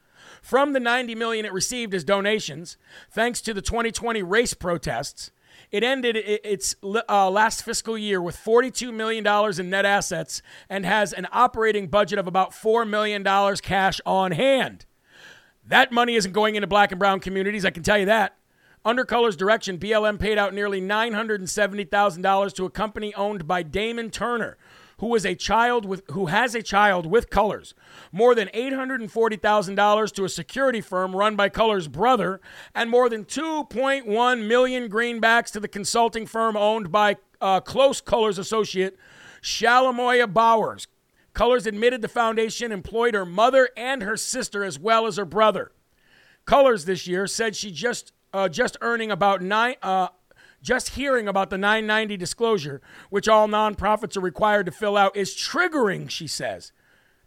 from the $90 million it received as donations, thanks to the 2020 race protests. It ended its last fiscal year with $42 million in net assets and has an operating budget of about $4 million cash on hand. That money isn't going into black and brown communities, I can tell you that. Under Cullors' direction, BLM paid out nearly $970,000 to a company owned by Damon Turner, who has a child with Cullors, more than $840,000 to a security firm run by Cullors' brother, and more than 2.1 million greenbacks to the consulting firm owned by close Cullors associate Shalemoya Bowers. Cullors admitted the foundation employed her mother and her sister as well as her brother. Cullors this year said she just hearing about the 990 disclosure, which all nonprofits are required to fill out, is triggering, she says,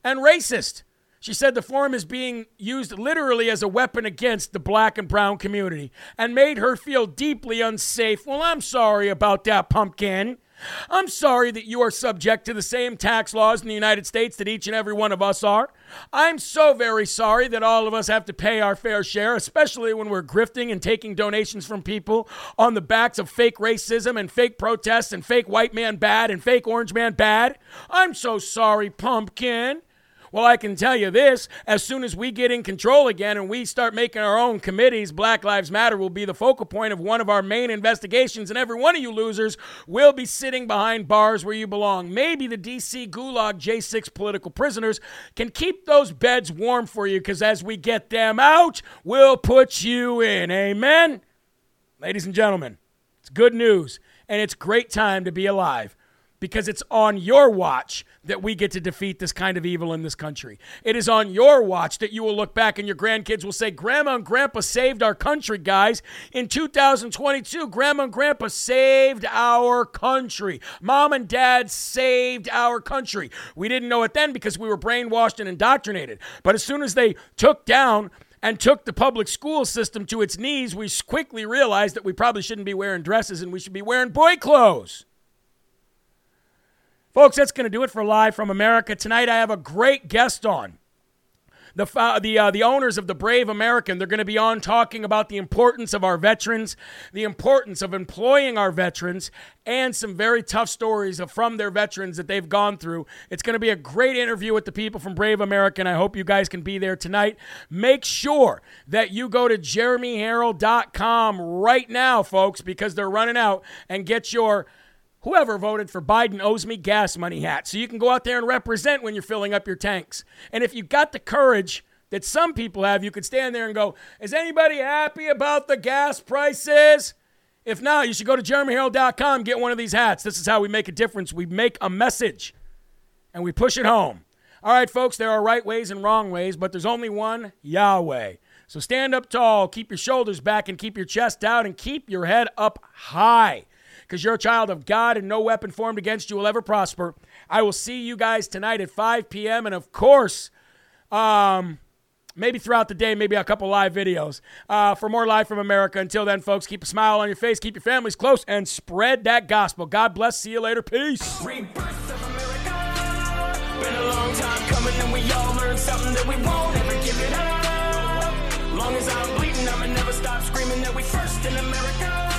and racist. She said the form is being used literally as a weapon against the black and brown community and made her feel deeply unsafe. Well, I'm sorry about that, pumpkin. I'm sorry that you are subject to the same tax laws in the United States that each and every one of us are. I'm so very sorry that all of us have to pay our fair share, especially when we're grifting and taking donations from people on the backs of fake racism and fake protests and fake white man bad and fake orange man bad. I'm so sorry, pumpkin. Well, I can tell you this, as soon as we get in control again and we start making our own committees, Black Lives Matter will be the focal point of one of our main investigations, and every one of you losers will be sitting behind bars where you belong. Maybe the D.C. Gulag J6 political prisoners can keep those beds warm for you, because as we get them out, we'll put you in. Amen? Ladies and gentlemen, it's good news, and it's a great time to be alive. Because it's on your watch that we get to defeat this kind of evil in this country. It is on your watch that you will look back and your grandkids will say, Grandma and Grandpa saved our country, guys. In 2022, Grandma and Grandpa saved our country. Mom and Dad saved our country. We didn't know it then because we were brainwashed and indoctrinated. But as soon as they took down and took the public school system to its knees, we quickly realized that we probably shouldn't be wearing dresses and we should be wearing boy clothes. Folks, that's going to do it for Live from America. Tonight I have a great guest on. The owners of the Brave American, they're going to be on talking about the importance of our veterans, the importance of employing our veterans, and some very tough stories from their veterans that they've gone through. It's going to be a great interview with the people from Brave American. I hope you guys can be there tonight. Make sure that you go to jeremyherrell.com right now, folks, because they're running out, and get your whoever voted for Biden owes me gas money hat. So you can go out there and represent when you're filling up your tanks. And if you got the courage that some people have, you could stand there and go, is anybody happy about the gas prices? If not, you should go to jeremyherrell.com, get one of these hats. This is how we make a difference. We make a message and we push it home. All right, folks, there are right ways and wrong ways, but there's only one Yahweh. So stand up tall, keep your shoulders back and keep your chest out and keep your head up high. Because you're a child of God and no weapon formed against you will ever prosper. I will see you guys tonight at 5 p.m. And, of course, maybe throughout the day, maybe a couple live videos for more Live from America. Until then, folks, keep a smile on your face, keep your families close, and spread that gospel. God bless. See you later. Peace. Rebirth of America. Been a long time coming and we all learned something that we won't ever give it up. Long as I'm bleeding, I'ma never stop screaming that we first in America.